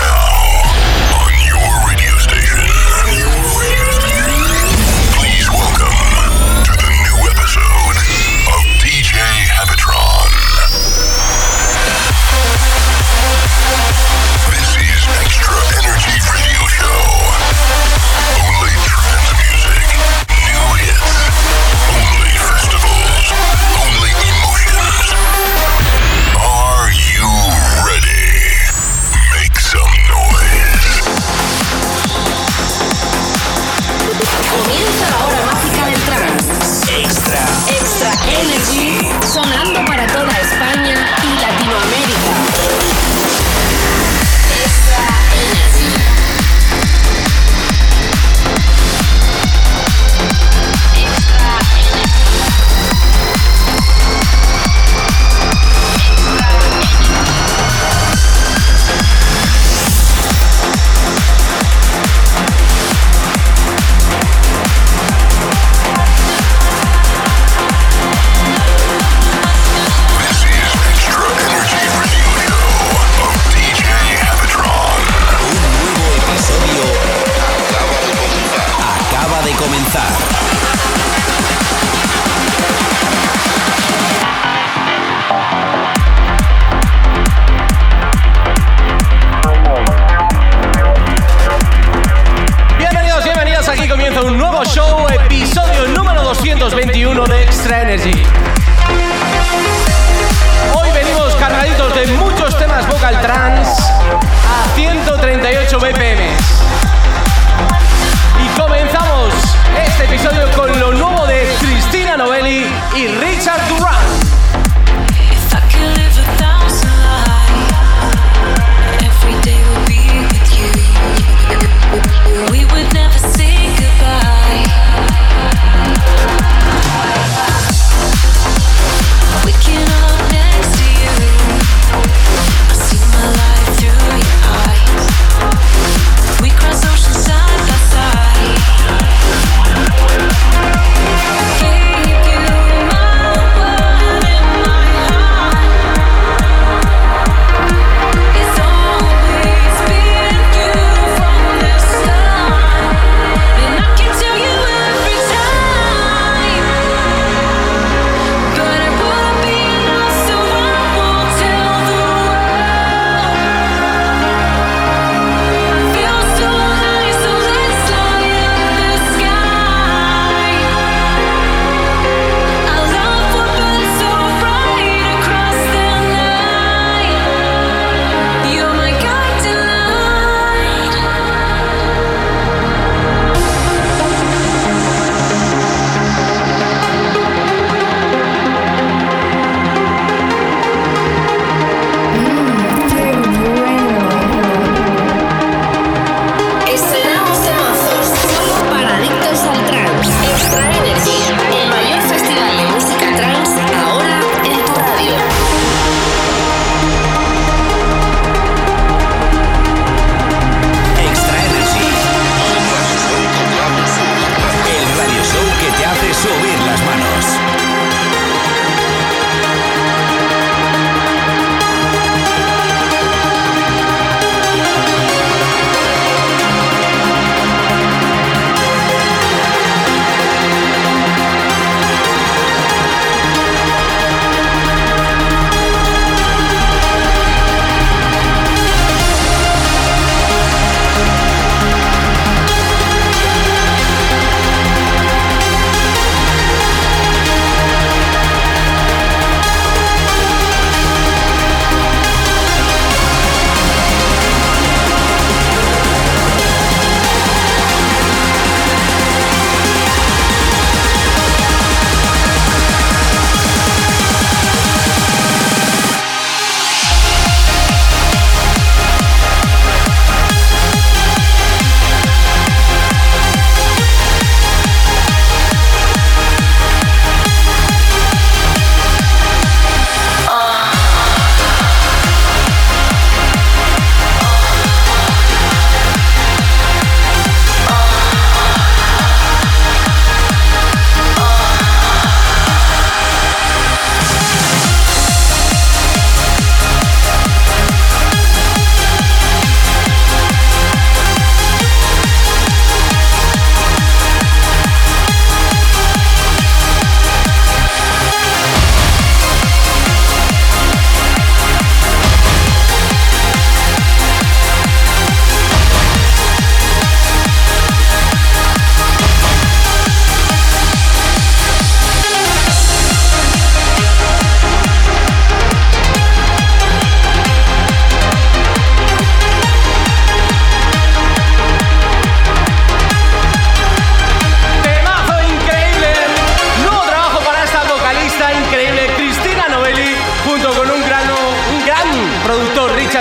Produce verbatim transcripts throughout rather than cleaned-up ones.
now on your radio station, please welcome to the new episode of D J Habitron. This is Extra Energy Radio Show. Only trance music, new hits, only festivals, only emotions. Are you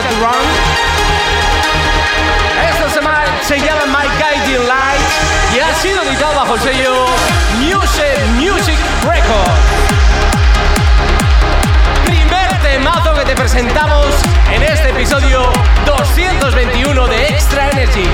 Chaturón. Esta semana se llama My Guiding Light y ha sido editado bajo el sello MUSE MUSIC RECORDS. Primer temazo que te presentamos en este episodio doscientos veintiuno de Extra Energy.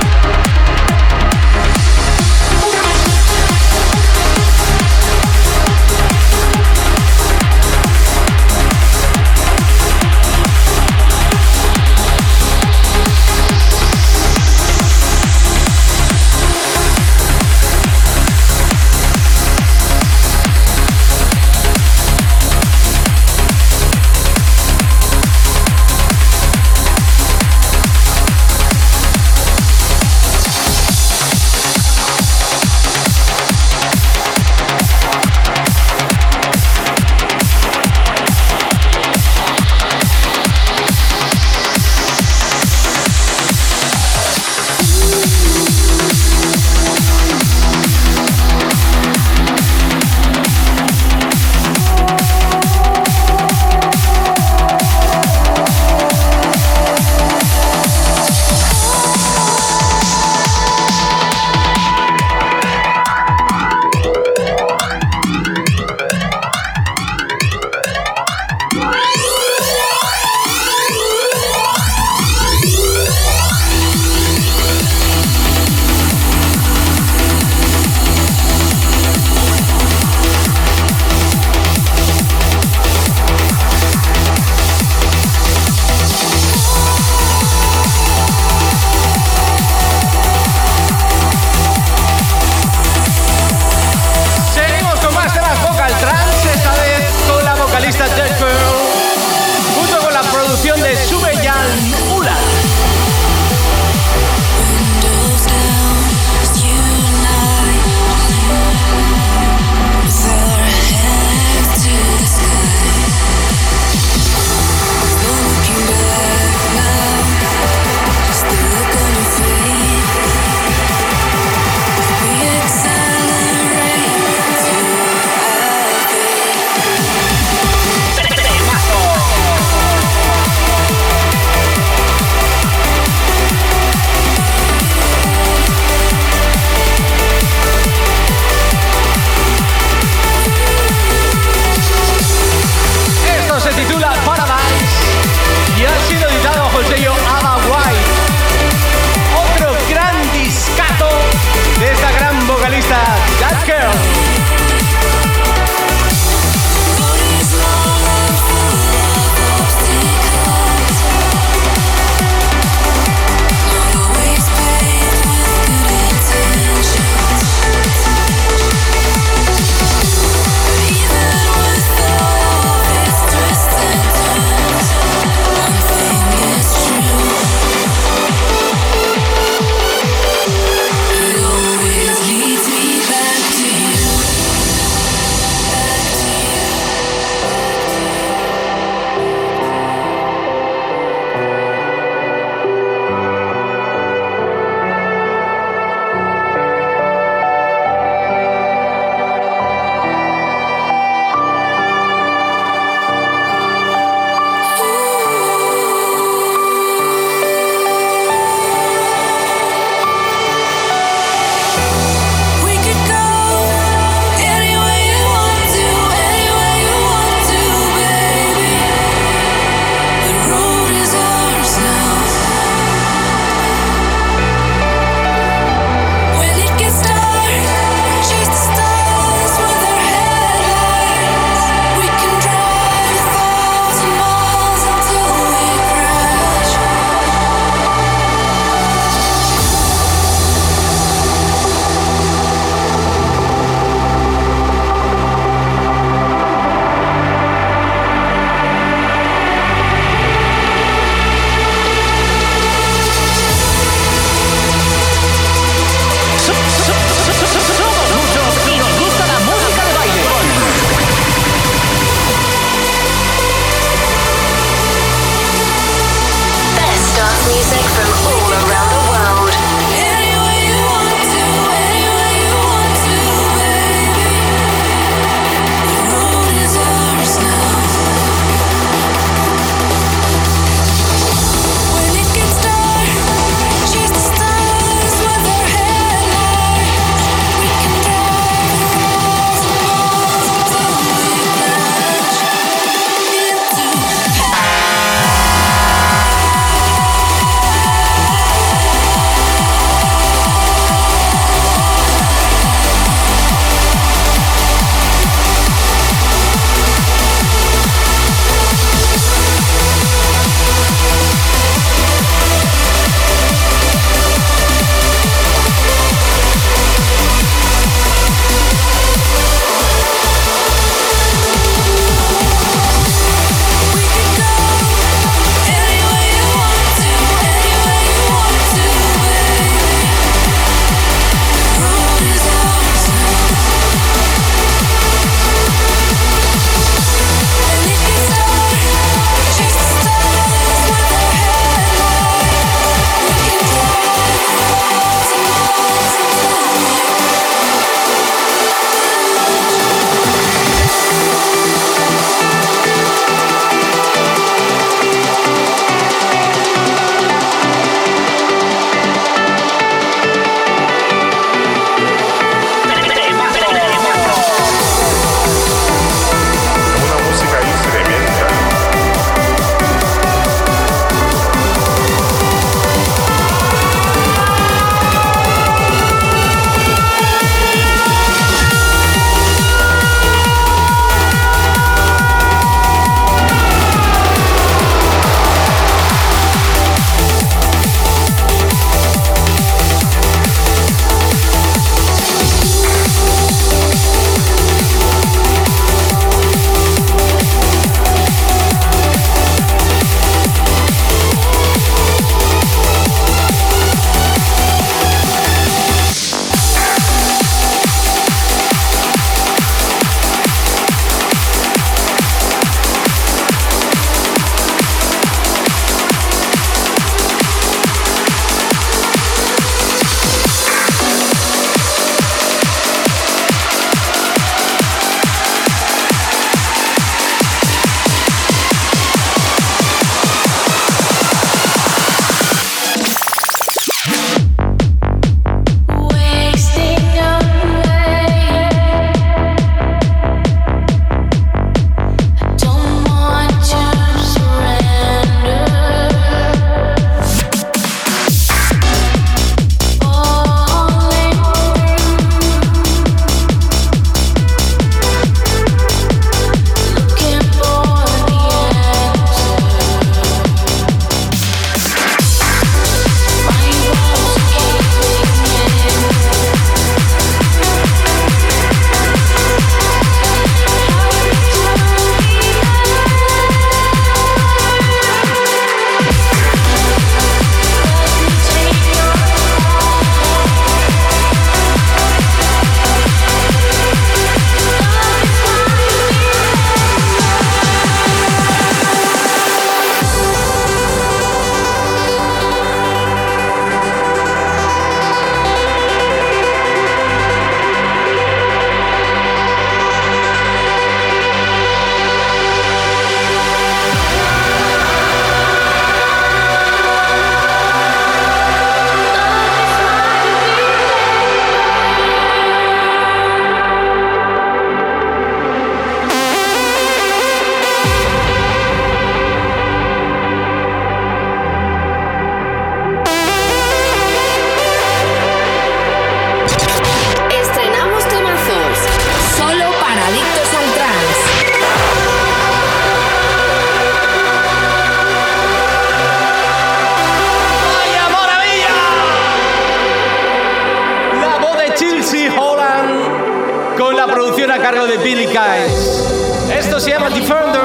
cargo de Billy Giles. Esto se llama Defender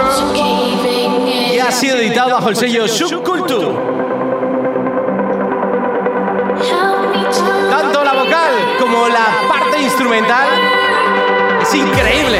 y ha sido editado bajo el sello Subculture. Tanto la vocal como la parte instrumental es increíble.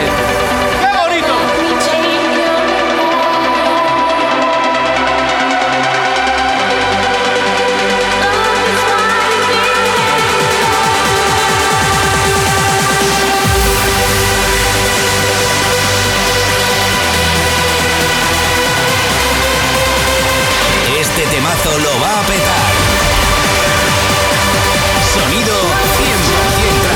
Este temazo lo va a petar. Sonido cien por ciento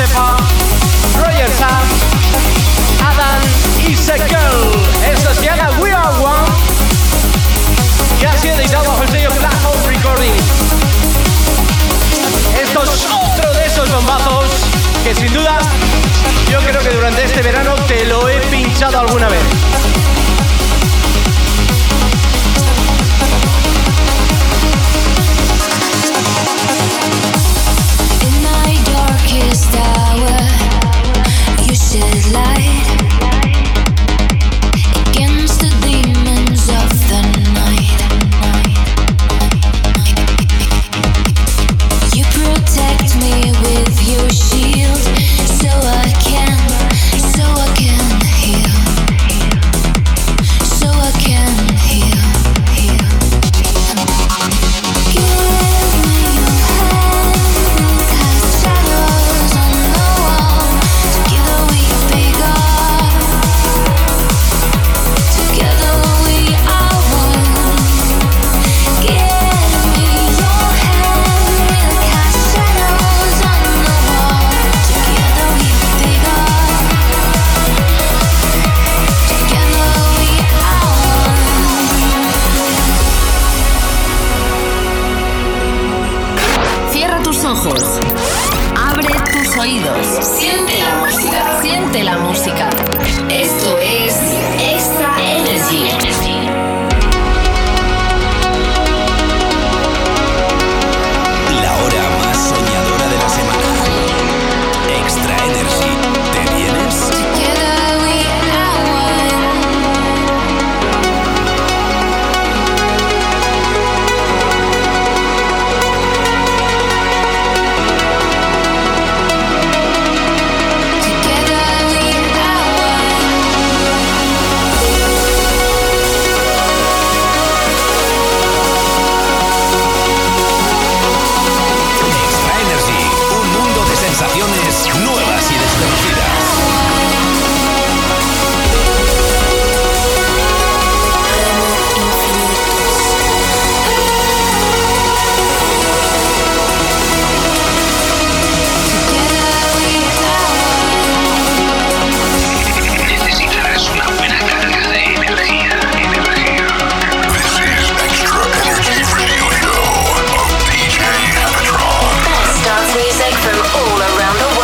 Stefan, Roger Sam, Adam y Sekel. Esto se llama We Are One, que ha sido editado bajo el sello Black Hole Recordings. Esto es otro de esos bombazos que sin duda yo creo que durante este verano te lo he pinchado alguna vez. Hour, you shed light against the demons of the night. You protect me with your shield, so I can, so I can heal, so I can. Music from all around the world.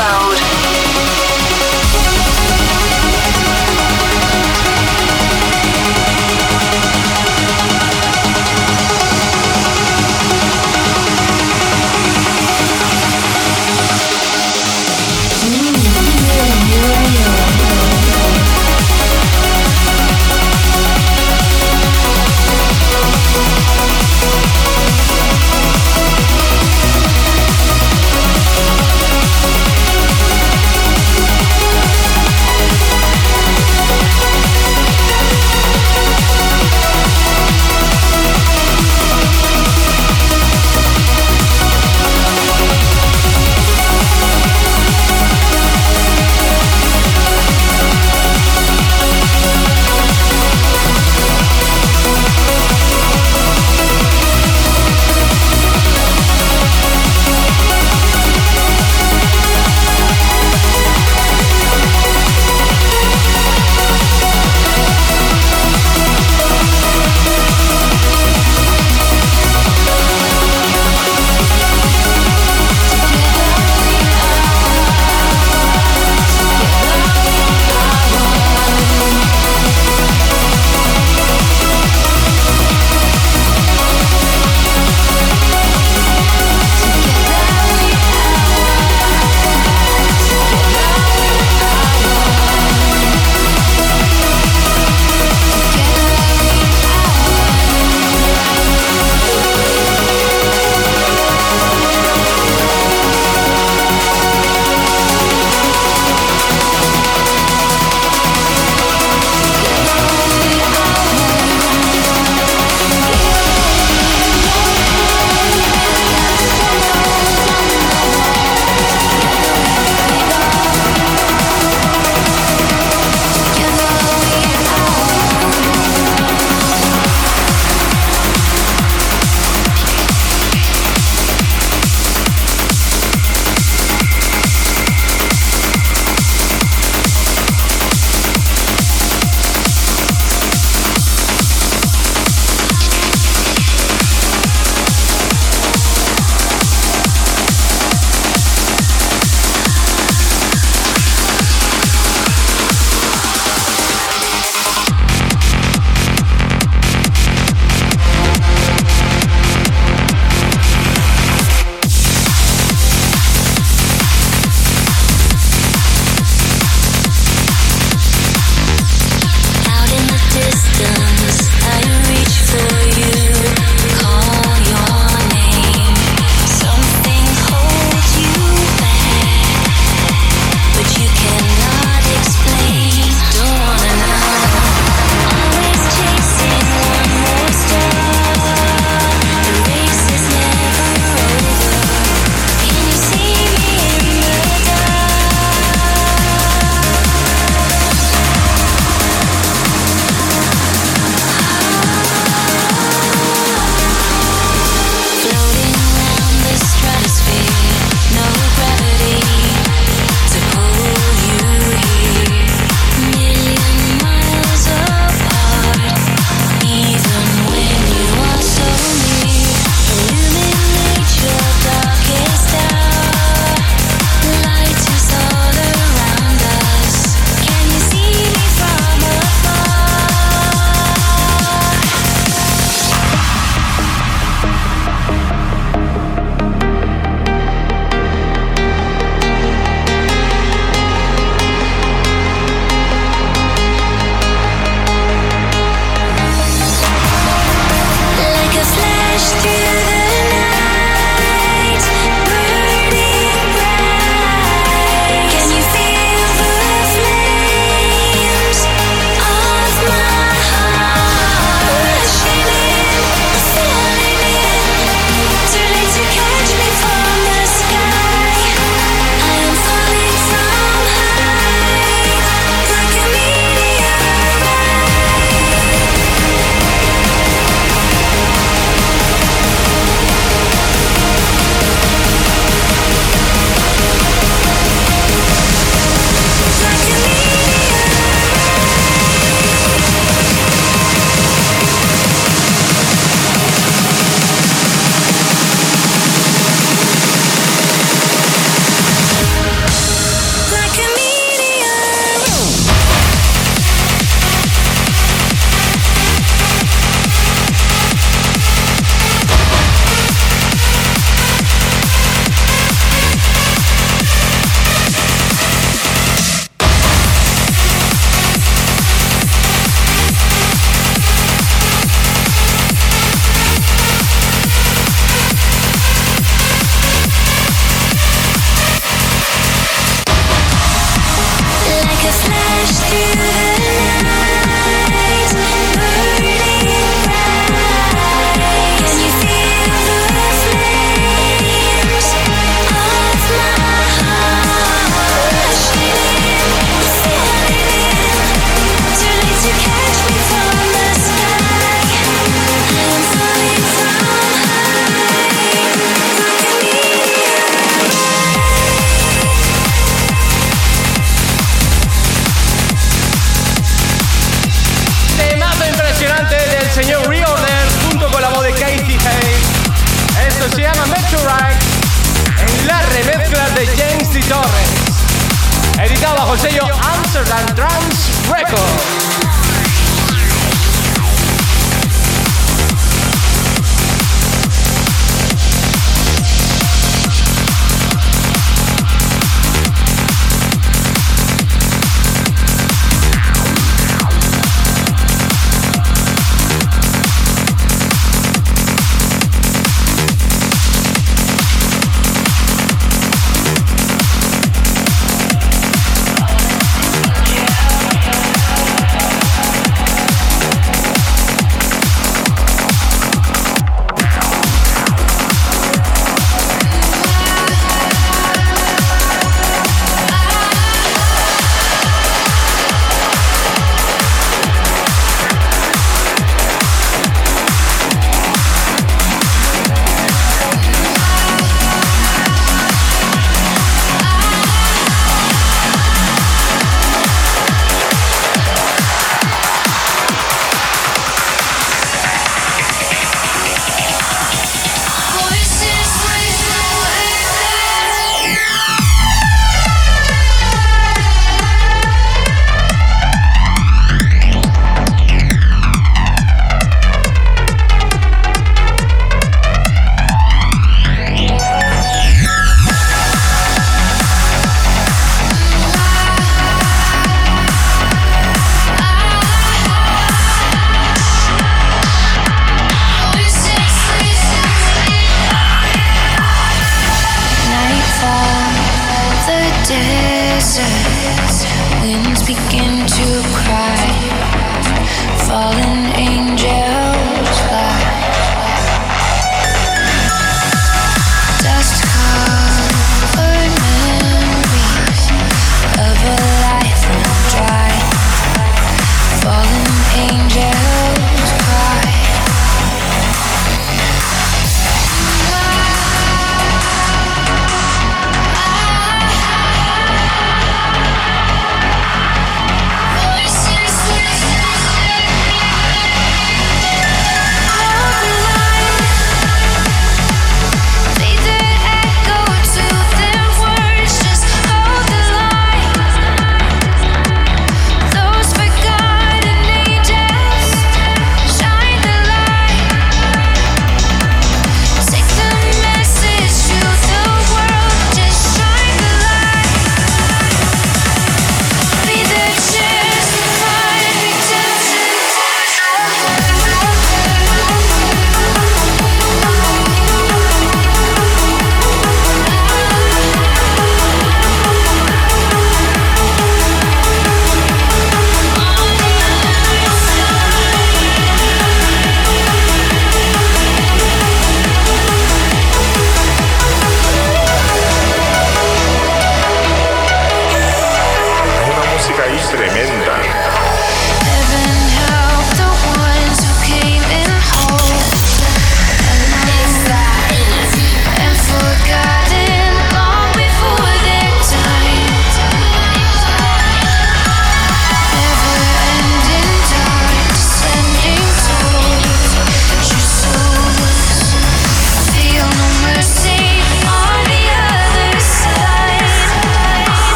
publicado bajo el sello Amsterdam Trance Records.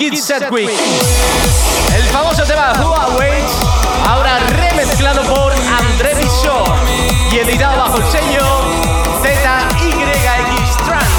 Gid Sedgwick. El famoso tema Who I Await, ahora remezclado por Andre Visior y editado bajo el sello Z Y X Trance.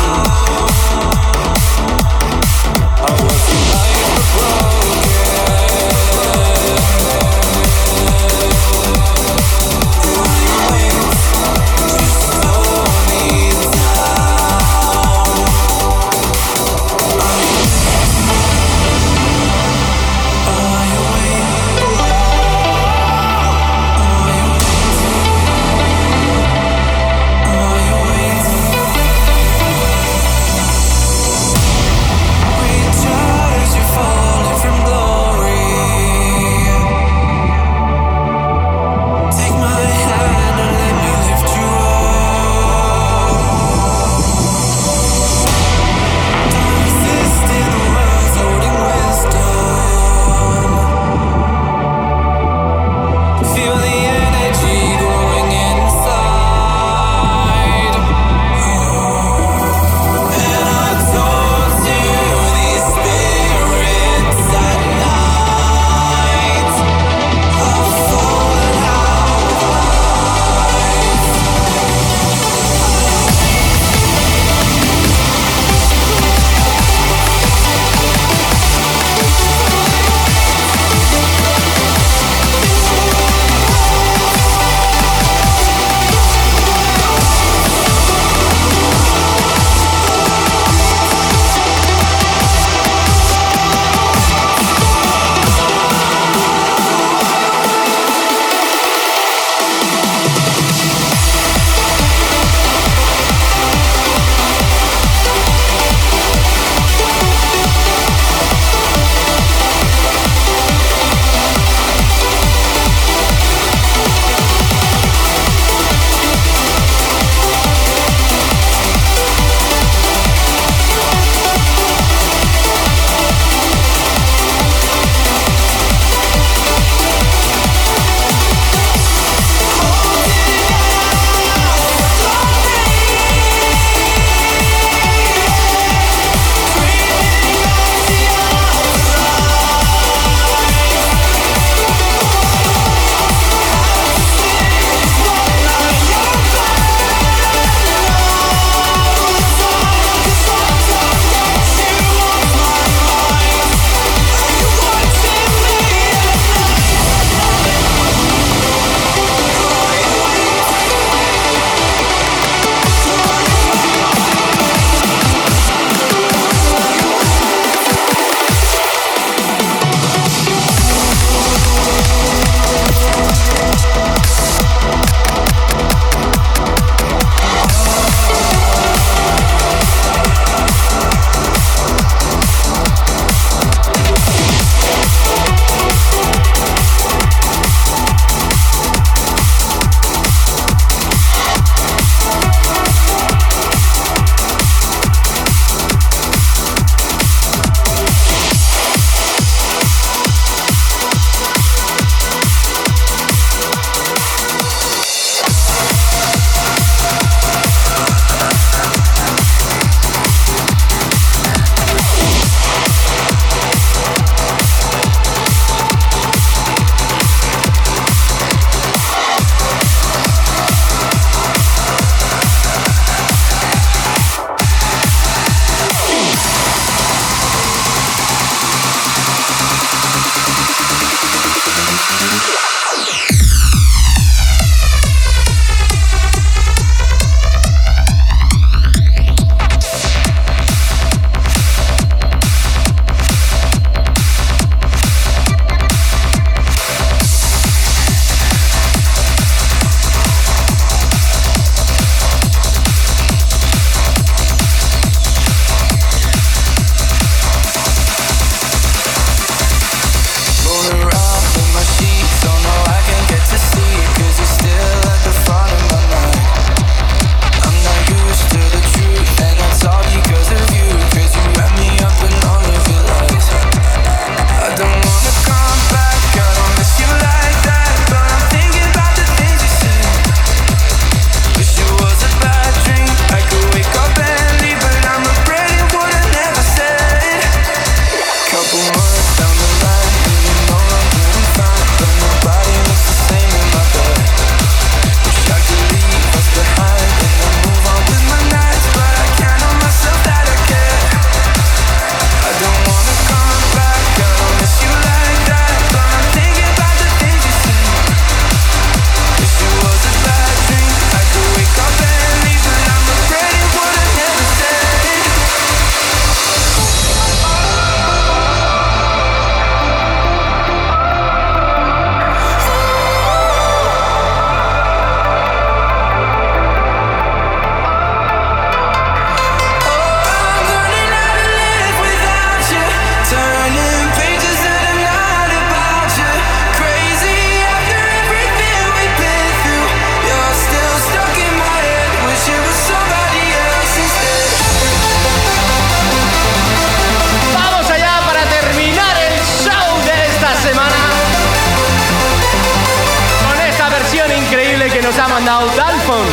się sama Naudal Phone.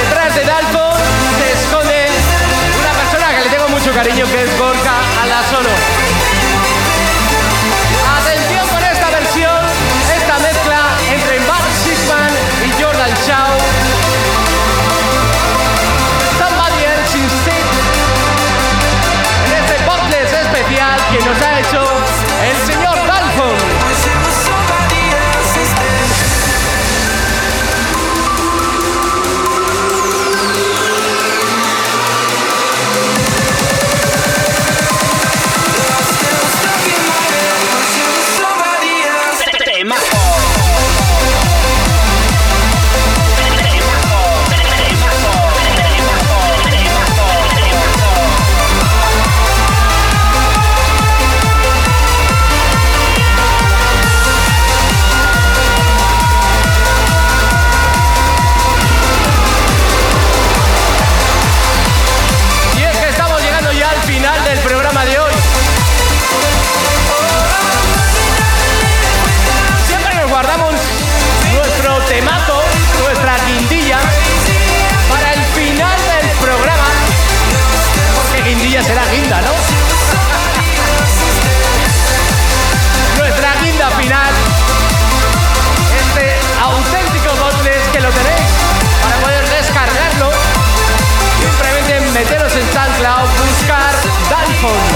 Detrás de Dalphone se esconde una persona que le tengo mucho cariño, que es Gorka Alasono. Atención con esta versión, esta mezcla entre Matt Schiffman y Jordan Shaw. Somebody Else Instead. En este podcast especial que nos ha hecho el señor Dalphone. Será guinda, ¿no? Nuestra guinda final. Este auténtico botless que lo tenéis para poder descargarlo. Simplemente meteros en SoundCloud, buscar Dalphone.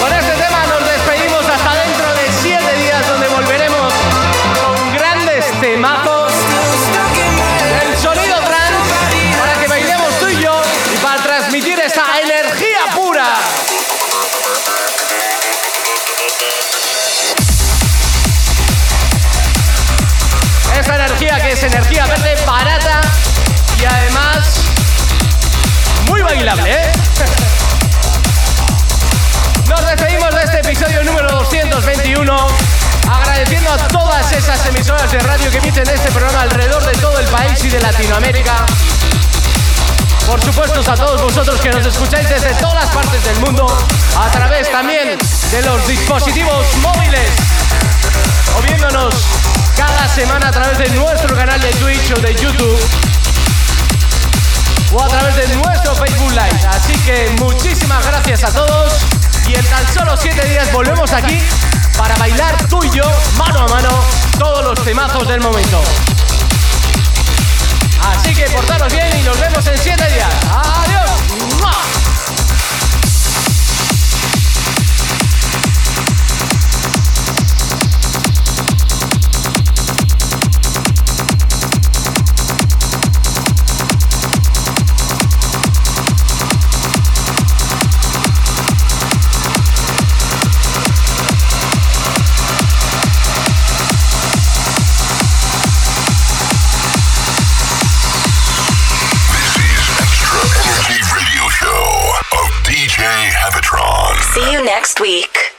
Con este tema nos despedimos hasta dentro de siete días, donde volveremos con grandes temazos. Que es energía verde, barata y además muy bailable, ¿eh? Nos despedimos de este episodio número doscientos veintiuno, agradeciendo a todas esas emisoras de radio que emiten este programa alrededor de todo el país y de Latinoamérica. Por supuesto, a todos vosotros que nos escucháis desde todas partes del mundo, a través también de los dispositivos móviles, o viéndonos cada semana a través de nuestro canal de Twitch o de YouTube, o a través de nuestro Facebook Live. Así que muchísimas gracias a todos, y en tan solo siete días volvemos aquí para bailar tú y yo, mano a mano, todos los temazos del momento. Así que portaros bien y nos vemos en siete días. ¡Adiós! ¡Mua! Next week.